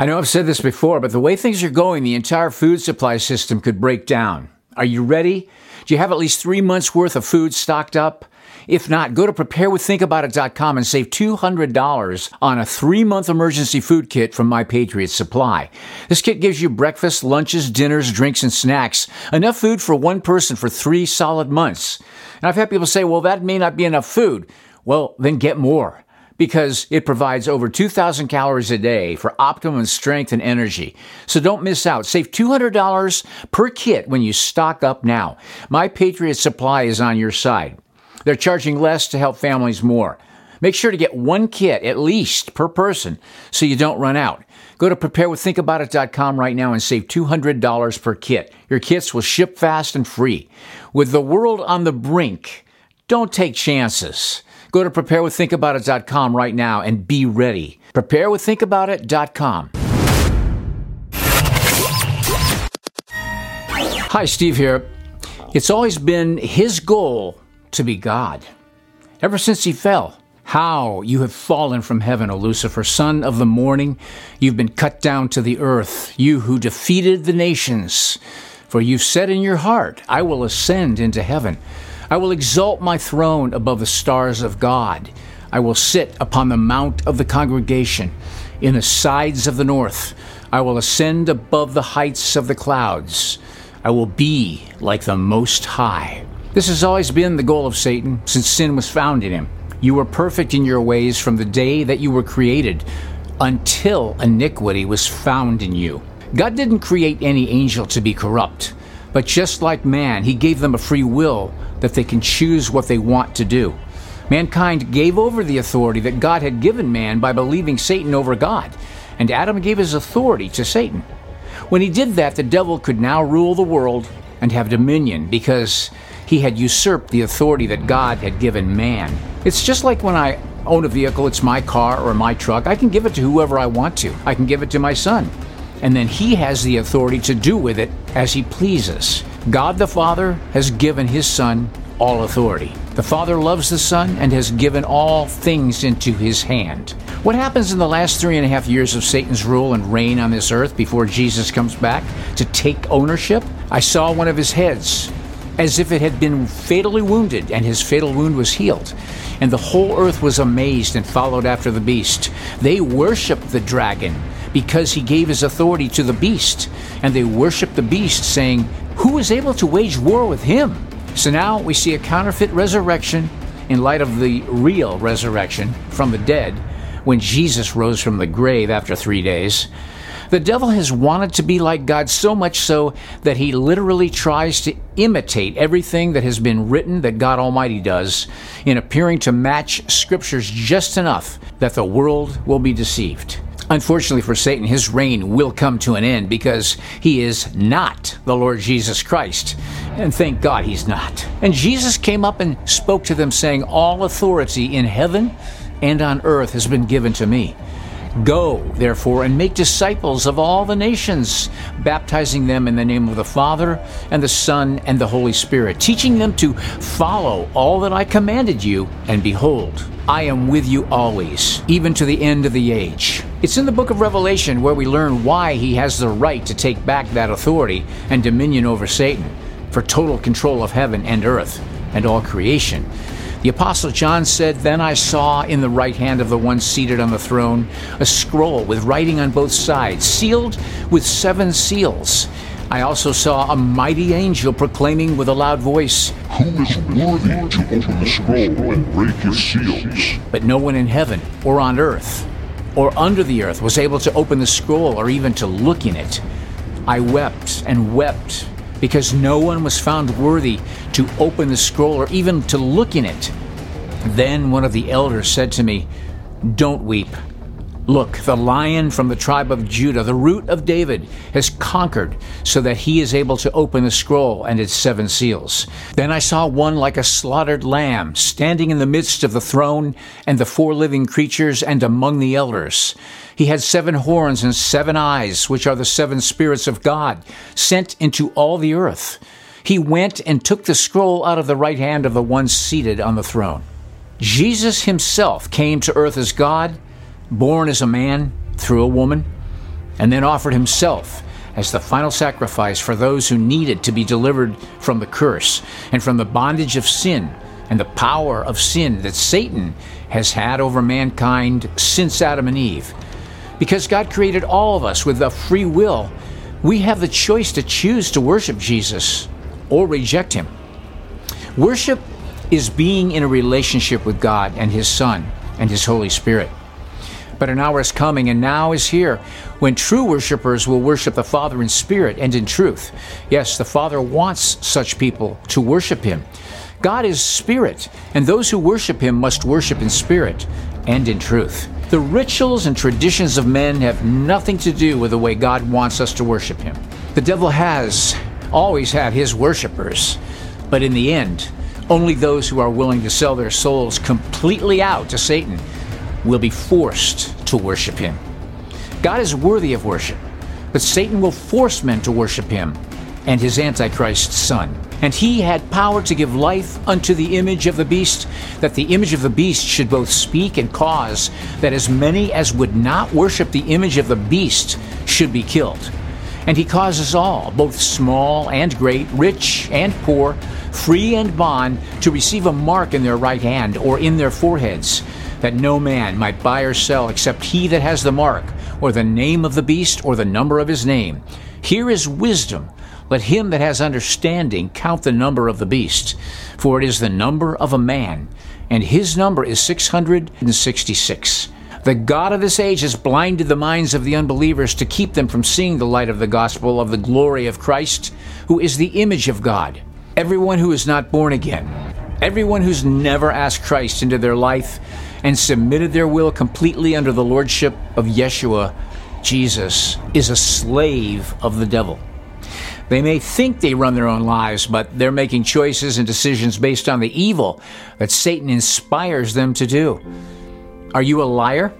I know I've said this before, but the way things are going, the entire food supply system could break down. Are you ready? Do you have at least 3 months' worth of food stocked up? If not, go to preparewiththinkaboutit.com and save $200 on a 3-month emergency food kit from My Patriot Supply. This kit gives you breakfast, lunches, dinners, drinks, and snacks. Enough food for one person for 3 solid months. And I've had people say, well, that may not be enough food. Well, then get more, because it provides over 2,000 calories a day for optimum strength and energy. So don't miss out. Save $200 per kit when you stock up now. My Patriot Supply is on your side. They're charging less to help families more. Make sure to get one kit at least per person so you don't run out. Go to preparewiththinkaboutit.com right now and save $200 per kit. Your kits will ship fast and free. With the world on the brink, don't take chances. Go to preparewiththinkaboutit.com right now and be ready. Preparewiththinkaboutit.com. Hi, Steve here. It's always been his goal to be God, ever since he fell. How you have fallen from heaven, O Lucifer, son of the morning. You've been cut down to the earth, you who defeated the nations. For you've said in your heart, I will ascend into heaven. I will exalt my throne above the stars of God. I will sit upon the mount of the congregation in the sides of the north. I will ascend above the heights of the clouds. I will be like the Most High. This has always been the goal of Satan since sin was found in him. You were perfect in your ways from the day that you were created until iniquity was found in you. God didn't create any angel to be corrupt, but just like man, he gave them a free will that they can choose what they want to do. Mankind gave over the authority that God had given man by believing Satan over God, and Adam gave his authority to Satan. When he did that, the devil could now rule the world and have dominion because he had usurped the authority that God had given man. It's just like when I own a vehicle, it's my car or my truck. I can give it to whoever I want to. I can give it to my son. And then he has the authority to do with it as he pleases. God the Father has given his son all authority. The Father loves the Son and has given all things into his hand. What happens in the last 3.5 years of Satan's rule and reign on this earth before Jesus comes back to take ownership? I saw one of his heads as if it had been fatally wounded, and his fatal wound was healed. And the whole earth was amazed and followed after the beast. They worshiped the dragon because he gave his authority to the beast. And they worshiped the beast, saying, "Who is able to wage war with him?" So now we see a counterfeit resurrection in light of the real resurrection from the dead when Jesus rose from the grave after 3 days. The devil has wanted to be like God so much so that he literally tries to imitate everything that has been written that God Almighty does in appearing to match scriptures just enough that the world will be deceived. Unfortunately for Satan, his reign will come to an end because he is not the Lord Jesus Christ. And thank God he's not. And Jesus came up and spoke to them saying, "All authority in heaven and on earth has been given to me. Go, therefore, and make disciples of all the nations, baptizing them in the name of the Father and the Son and the Holy Spirit, teaching them to follow all that I commanded you. And behold, I am with you always, even to the end of the age." It's in the book of Revelation where we learn why he has the right to take back that authority and dominion over Satan for total control of heaven and earth and all creation. The Apostle John said, "Then I saw in the right hand of the one seated on the throne a scroll with writing on both sides, sealed with 7 seals. I also saw a mighty angel proclaiming with a loud voice, 'Who is worthy to open the scroll and break its seals?' But no one in heaven or on earth or under the earth was able to open the scroll or even to look in it. I wept and wept, because no one was found worthy to open the scroll or even to look in it. Then one of the elders said to me, 'Don't weep. Look, the Lion from the tribe of Judah, the Root of David, has conquered so that he is able to open the scroll and its 7 seals. Then I saw one like a slaughtered lamb standing in the midst of the throne and the 4 living creatures and among the elders. He had 7 horns and 7 eyes, which are the 7 spirits of God, sent into all the earth. He went and took the scroll out of the right hand of the one seated on the throne." Jesus himself came to earth as God, born as a man through a woman, and then offered himself as the final sacrifice for those who needed to be delivered from the curse and from the bondage of sin and the power of sin that Satan has had over mankind since Adam and Eve. Because God created all of us with a free will, we have the choice to choose to worship Jesus or reject him. Worship is being in a relationship with God and his Son and his Holy Spirit. But an hour is coming, and now is here, when true worshipers will worship the Father in spirit and in truth. Yes, the Father wants such people to worship him. God is spirit, and those who worship him must worship in spirit and in truth. The rituals and traditions of men have nothing to do with the way God wants us to worship him. The devil has always had his worshipers, but in the end, only those who are willing to sell their souls completely out to Satan will be forced to worship him. God is worthy of worship, but Satan will force men to worship him and his Antichrist son. And he had power to give life unto the image of the beast, that the image of the beast should both speak and cause that as many as would not worship the image of the beast should be killed. And he causes all, both small and great, rich and poor, free and bond, to receive a mark in their right hand or in their foreheads, that no man might buy or sell except he that has the mark, or the name of the beast, or the number of his name. Here is wisdom. Let him that has understanding count the number of the beast, for it is the number of a man, and his number is 666. The God of this age has blinded the minds of the unbelievers to keep them from seeing the light of the gospel of the glory of Christ, who is the image of God. Everyone who is not born again, everyone who's never asked Christ into their life and submitted their will completely under the lordship of Yeshua, Jesus, is a slave of the devil. They may think they run their own lives, but they're making choices and decisions based on the evil that Satan inspires them to do. Are you a liar?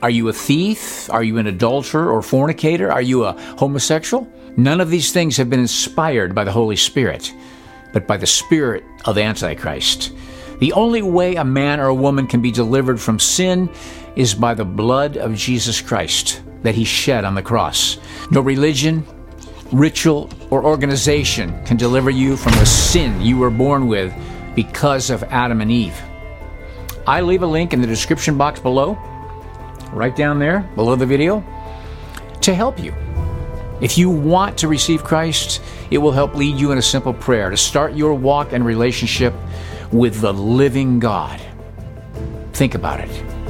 Are you a thief? Are you an adulterer or fornicator? Are you a homosexual? None of these things have been inspired by the Holy Spirit, but by the spirit of Antichrist. The only way a man or a woman can be delivered from sin is by the blood of Jesus Christ that he shed on the cross. No religion, ritual, or organization can deliver you from the sin you were born with because of Adam and Eve. I leave a link in the description box below, right down there, below the video, to help you. If you want to receive Christ, it will help lead you in a simple prayer to start your walk and relationship with the living God. Think about it.